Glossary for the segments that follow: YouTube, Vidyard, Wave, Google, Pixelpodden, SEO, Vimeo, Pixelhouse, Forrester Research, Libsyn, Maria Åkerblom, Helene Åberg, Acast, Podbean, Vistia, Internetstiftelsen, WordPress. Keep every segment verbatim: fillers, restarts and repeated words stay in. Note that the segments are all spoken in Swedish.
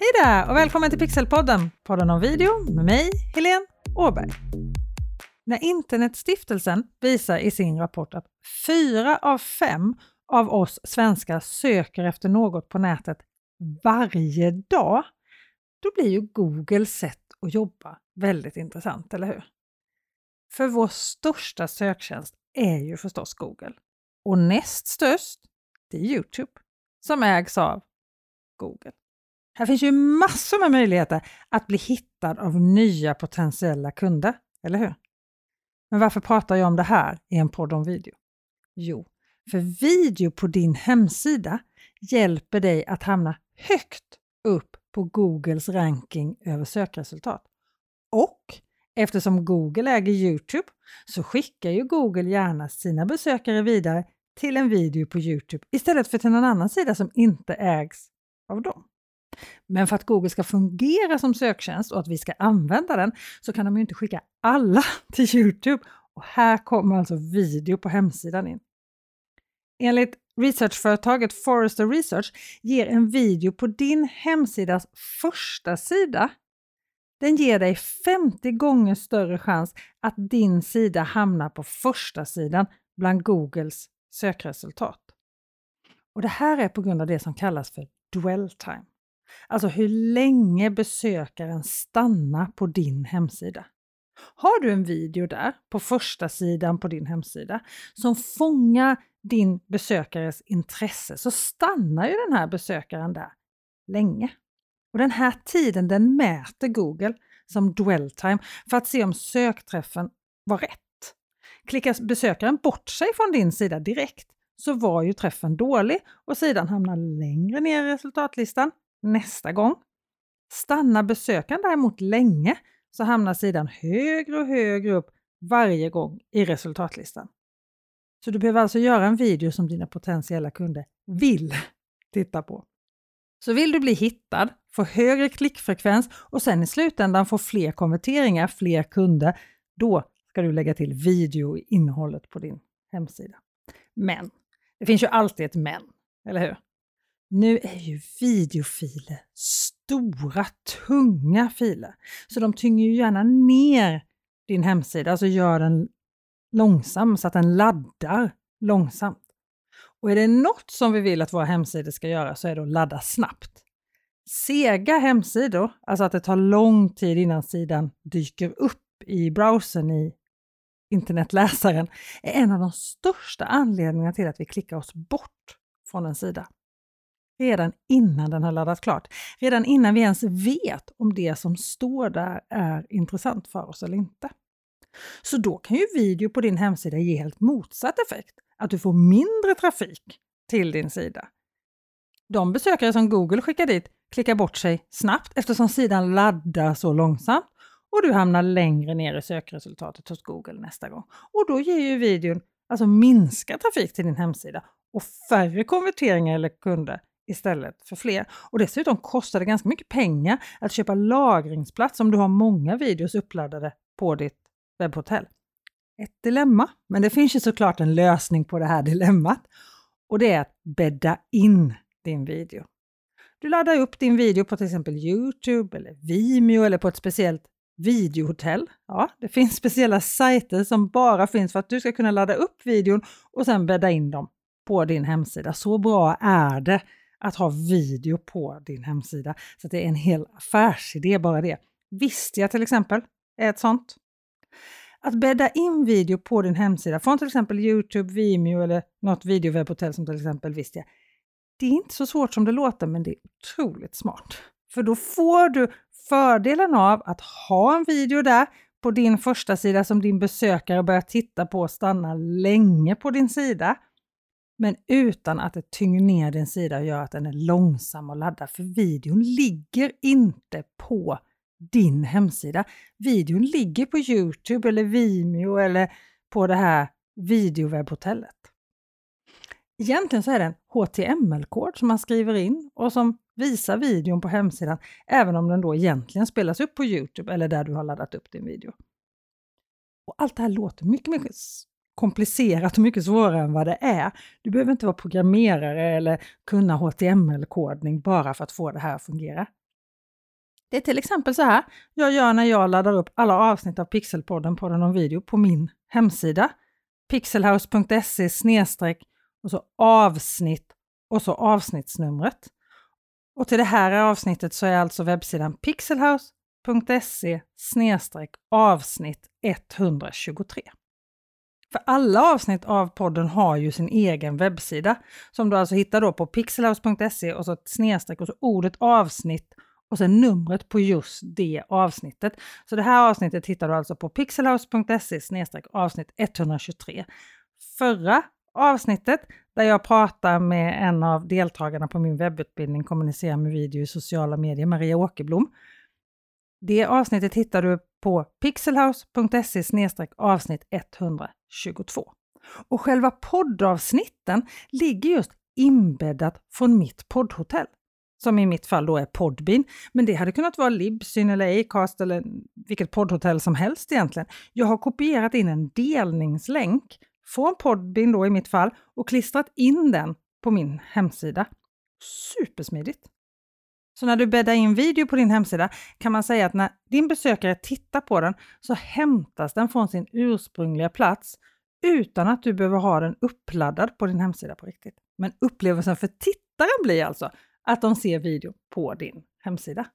Hej där och välkommen till Pixelpodden, podden om video med mig, Helene Åberg. När Internetstiftelsen visar i sin rapport att fyra av fem av oss svenskar söker efter något på nätet varje dag, då blir ju Googles sätt att jobba väldigt intressant, eller hur? För vår största söktjänst är ju förstås Google. Och näst störst, det är YouTube, som ägs av Google. Här finns ju massor med möjligheter att bli hittad av nya potentiella kunder, eller hur? Men varför pratar jag om det här i en podd om video? Jo, för video på din hemsida hjälper dig att hamna högt upp på Googles ranking över sökresultat. Och eftersom Google äger YouTube så skickar ju Google gärna sina besökare vidare till en video på YouTube istället för till någon annan sida som inte ägs av dem. Men för att Google ska fungera som söktjänst och att vi ska använda den så kan de ju inte skicka alla till YouTube. Och här kommer alltså video på hemsidan in. Enligt researchföretaget Forrester Research ger en video på din hemsidas första sida. Den ger dig femtio gånger större chans att din sida hamnar på första sidan bland Googles sökresultat. Och det här är på grund av det som kallas för dwell time. Alltså hur länge besökaren stannar på din hemsida. Har du en video där på första sidan på din hemsida som fångar din besökares intresse så stannar ju den här besökaren där länge. Och den här tiden den mäter Google som dwell time för att se om sökträffen var rätt. Klickar besökaren bort sig från din sida direkt så var ju träffen dålig och sidan hamnar längre ner i resultatlistan nästa gång. Stannar besökaren däremot länge så hamnar sidan högre och högre upp varje gång i resultatlistan. Så du behöver alltså göra en video som dina potentiella kunder vill titta på. Så vill du bli hittad, få högre klickfrekvens och sen i slutändan få fler konverteringar, fler kunder, då ska du lägga till video i innehållet på din hemsida. Men, det finns ju alltid ett men, eller hur? Nu är ju videofiler stora, tunga filer. Så de tynger ju gärna ner din hemsida. Alltså gör den långsam så att den laddar långsamt. Och är det något som vi vill att våra hemsidor ska göra så är det att ladda snabbt. Sega hemsidor, alltså att det tar lång tid innan sidan dyker upp i browsern i internetläsaren, är en av de största anledningarna till att vi klickar oss bort från en sida. Redan innan den har laddat klart. Redan innan vi ens vet om det som står där är intressant för oss eller inte. Så då kan ju video på din hemsida ge helt motsatt effekt. Att du får mindre trafik till din sida. De besökare som Google skickar dit klickar bort sig snabbt eftersom sidan laddar så långsamt. Och du hamnar längre ner i sökresultatet hos Google nästa gång. Och då ger ju videon alltså minskad trafik till din hemsida och färre konverteringar eller kunder. Istället för fler. Och dessutom kostar det ganska mycket pengar att köpa lagringsplats om du har många videos uppladdade på ditt webbhotell. Ett dilemma. Men det finns ju såklart en lösning på det här dilemmat. Och det är att bädda in din video. Du laddar upp din video på till exempel YouTube eller Vimeo eller på ett speciellt videohotell. Ja, det finns speciella sajter som bara finns för att du ska kunna ladda upp videon och sen bädda in dem på din hemsida. Så bra är det att ha video på din hemsida. Så att det är en hel affärsidé bara det. Vistia till exempel är ett sånt. Att bädda in video på din hemsida. Från till exempel YouTube, Vimeo eller något videowebbhotell som till exempel Vistia. Det är inte så svårt som det låter men det är otroligt smart. För då får du fördelen av att ha en video där på din första sida som din besökare börjar titta på och stanna länge på din sida. Men utan att det tynger ner din sida och gör att den är långsam och laddad. För videon ligger inte på din hemsida. Videon ligger på YouTube eller Vimeo eller på det här videowebbhotellet. Egentligen så är det en H T M L-kod som man skriver in och som visar videon på hemsidan. Även om den då egentligen spelas upp på YouTube eller där du har laddat upp din video. Och allt det här låter mycket, mycket komplicerat och mycket svårare än vad det är. Du behöver inte vara programmerare eller kunna H T M L-kodning bara för att få det här att fungera. Det är till exempel så här jag gör när jag laddar upp alla avsnitt av Pixelpodden, podden och video på min hemsida. pixelhouse punkt se snedstreck och så avsnitt och så avsnittsnumret. Och till det här avsnittet så är alltså webbsidan pixelhouse punkt se snedstreck avsnitt etthundratjugotre. För alla avsnitt av podden har ju sin egen webbsida som du alltså hittar då på pixelhouse punkt se och så ett snedstreck och så ordet avsnitt och sen numret på just det avsnittet. Så det här avsnittet hittar du alltså på pixelhouse punkt se snedstreck avsnitt etthundratjugotre. Förra avsnittet där jag pratar med en av deltagarna på min webbutbildning kommunicera med video i sociala medier, Maria Åkerblom. Det avsnittet hittar du på pixelhouse punkt se snedstreck avsnitt etthundratjugotvå. Och själva poddavsnitten ligger just inbäddat från mitt poddhotell. Som i mitt fall då är Podbean. Men det hade kunnat vara Libsyn eller Acast eller vilket poddhotell som helst egentligen. Jag har kopierat in en delningslänk från Podbean då i mitt fall och klistrat in den på min hemsida. Supersmidigt! Så när du bäddar in video på din hemsida kan man säga att när din besökare tittar på den så hämtas den från sin ursprungliga plats utan att du behöver ha den uppladdad på din hemsida på riktigt. Men upplevelsen för tittaren blir alltså att de ser video på din hemsida.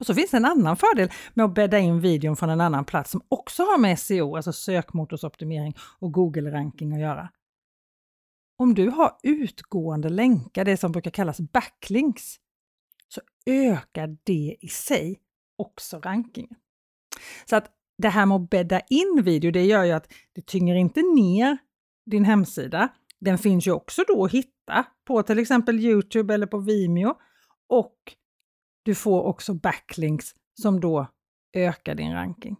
Och så finns en annan fördel med att bädda in videon från en annan plats som också har med S E O, alltså sökmotorsoptimering och Google-ranking att göra. Om du har utgående länkar, det som brukar kallas backlinks, så ökar det i sig också rankingen. Så att det här med att bädda in video, det gör ju att det tynger inte ner din hemsida. Den finns ju också då att hitta på till exempel YouTube eller på Vimeo. Och du får också backlinks som då ökar din ranking.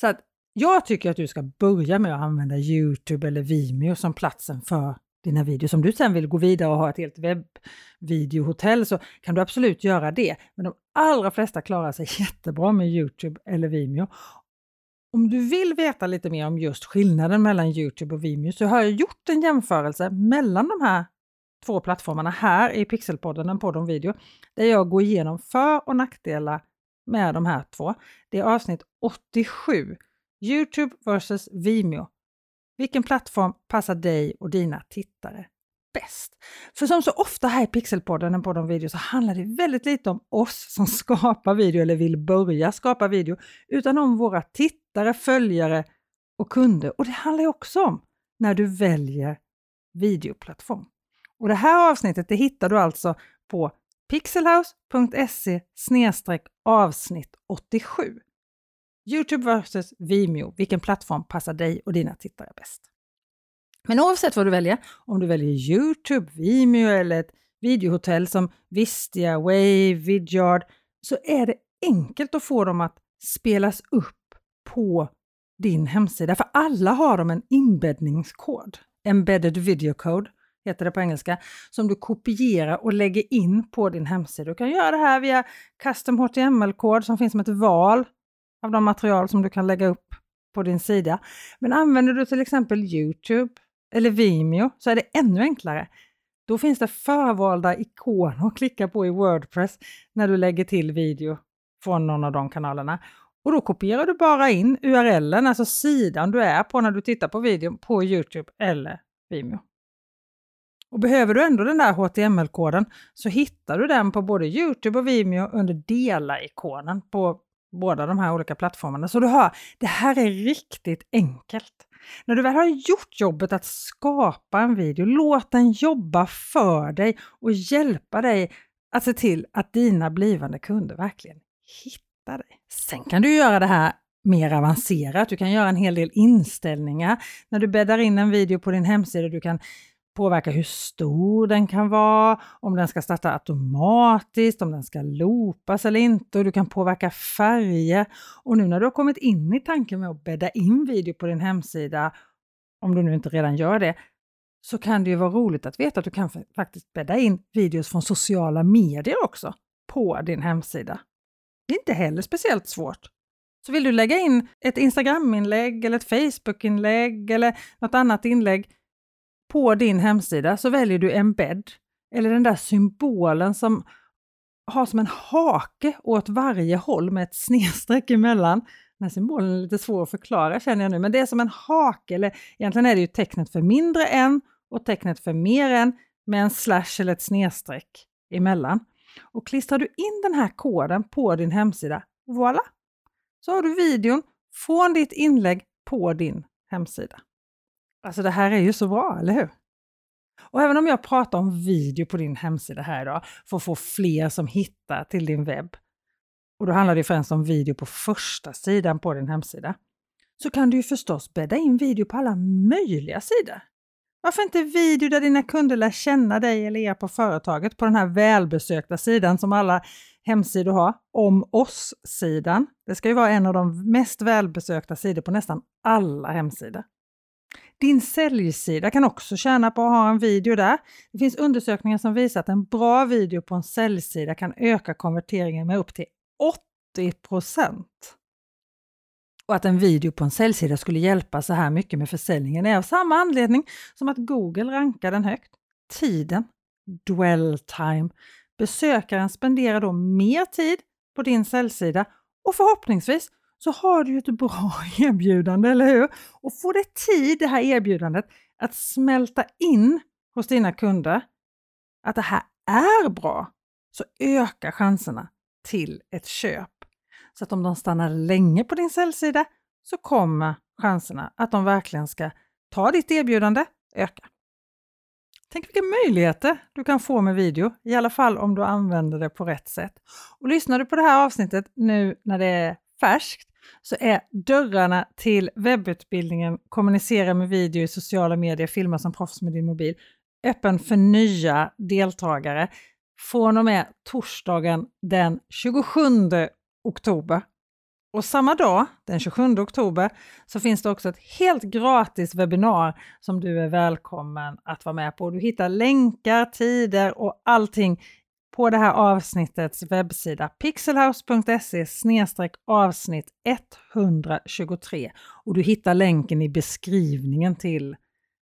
Så att jag tycker att du ska börja med att använda YouTube eller Vimeo som platsen för dina videos. Om du sen vill gå vidare och ha ett helt webbvideohotell så kan du absolut göra det. Men de allra flesta klarar sig jättebra med YouTube eller Vimeo. Om du vill veta lite mer om just skillnaden mellan YouTube och Vimeo så har jag gjort en jämförelse mellan de här två plattformarna här i Pixelpodden, en podd om video, där jag går igenom för- och nackdelar med de här två. Det är avsnitt åttiosju, YouTube versus Vimeo. Vilken plattform passar dig och dina tittare bäst? För som så ofta här i Pixelpodden, en podd om video, så handlar det väldigt lite om oss som skapar video eller vill börja skapa video, utan om våra tittare, följare och kunder. Och det handlar ju också om när du väljer videoplattform. Och det här avsnittet det hittar du alltså på pixelhouse punkt se snedstreck avsnitt åttiosju. YouTube versus Vimeo. Vilken plattform passar dig och dina tittare bäst? Men oavsett vad du väljer, om du väljer YouTube, Vimeo eller ett videohotell som Vistia, Wave, Vidyard, så är det enkelt att få dem att spelas upp på din hemsida. För alla har de en inbäddningskod, embedded video code heter det på engelska, som du kopierar och lägger in på din hemsida. Du kan göra det här via custom H T M L-kod som finns som ett val av de material som du kan lägga upp på din sida. Men använder du till exempel YouTube eller Vimeo så är det ännu enklare. Då finns det förvalda ikoner att klicka på i WordPress när du lägger till video från någon av de kanalerna. Och då kopierar du bara in U R L-en, alltså sidan du är på när du tittar på videon på YouTube eller Vimeo. Och behöver du ändå den där H T M L-koden så hittar du den på både YouTube och Vimeo under dela-ikonen på båda de här olika plattformarna. Så du hör, det här är riktigt enkelt. När du väl har gjort jobbet att skapa en video, låt den jobba för dig och hjälpa dig att se till att dina blivande kunder verkligen hittar dig. Sen kan du göra det här mer avancerat. Du kan göra en hel del inställningar. När du bäddar in en video på din hemsida, du kan påverka hur stor den kan vara, om den ska starta automatiskt, om den ska loopas eller inte. Och du kan påverka färger. Och nu när du har kommit in i tanken med att bädda in video på din hemsida, om du nu inte redan gör det, så kan det ju vara roligt att veta att du kan faktiskt bädda in videos från sociala medier också på din hemsida. Det är inte heller speciellt svårt. Så vill du lägga in ett Instagram-inlägg eller ett Facebook-inlägg eller något annat inlägg på din hemsida så väljer du embed eller den där symbolen som har som en hake åt varje håll med ett snedstreck emellan. Den här symbolen är lite svår att förklara känner jag nu. Men det är som en hake. Eller egentligen är det ju tecknet för mindre än och tecknet för mer än. Med en slash eller ett snedstreck emellan. Och klistrar du in den här koden på din hemsida. Voilà! Så har du videon från ditt inlägg på din hemsida. Alltså det här är ju så bra, eller hur? Och även om jag pratar om video på din hemsida här idag för att få fler som hittar till din webb, och då handlar det främst om video på första sidan på din hemsida, så kan du ju förstås bädda in video på alla möjliga sidor. Varför inte video där dina kunder lär känna dig eller er på företaget på den här välbesökta sidan som alla hemsidor har, om oss-sidan. Det ska ju vara en av de mest välbesökta sidor på nästan alla hemsidor. Din säljsida kan också tjäna på att ha en video där. Det finns undersökningar som visar att en bra video på en säljsida kan öka konverteringen med upp till åttio procent. Och att en video på en säljsida skulle hjälpa så här mycket med försäljningen är av samma anledning som att Google rankar den högt. Tiden, dwell time. Besökaren spenderar då mer tid på din säljsida och förhoppningsvis så har du ju ett bra erbjudande, eller hur? Och får det tid, det här erbjudandet, att smälta in hos dina kunder att det här är bra, så ökar chanserna till ett köp. Så att om de stannar länge på din säljsida så kommer chanserna att de verkligen ska ta ditt erbjudande öka. Tänk vilka möjligheter du kan få med video, i alla fall om du använder det på rätt sätt. Och lyssnar du på det här avsnittet nu när det är färskt, så är dörrarna till webbutbildningen Kommunicera med video i sociala medier, filma som proffs med din mobil öppen för nya deltagare från och med torsdagen den tjugosjunde oktober. Och samma dag, den tjugosjunde oktober, så finns det också ett helt gratis webbinar som du är välkommen att vara med på. Du hittar länkar, tider och allting på det här avsnittets webbsida pixelhouse punkt se avsnitt etthundratjugotre, och du hittar länken i beskrivningen till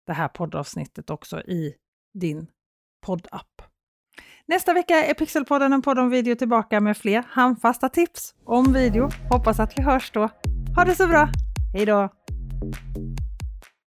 det här poddavsnittet också i din poddapp. Nästa vecka är Pixelpodden, en podd om video, tillbaka med fler handfasta tips om video. Hoppas att vi hörs då. Ha det så bra. Hej då!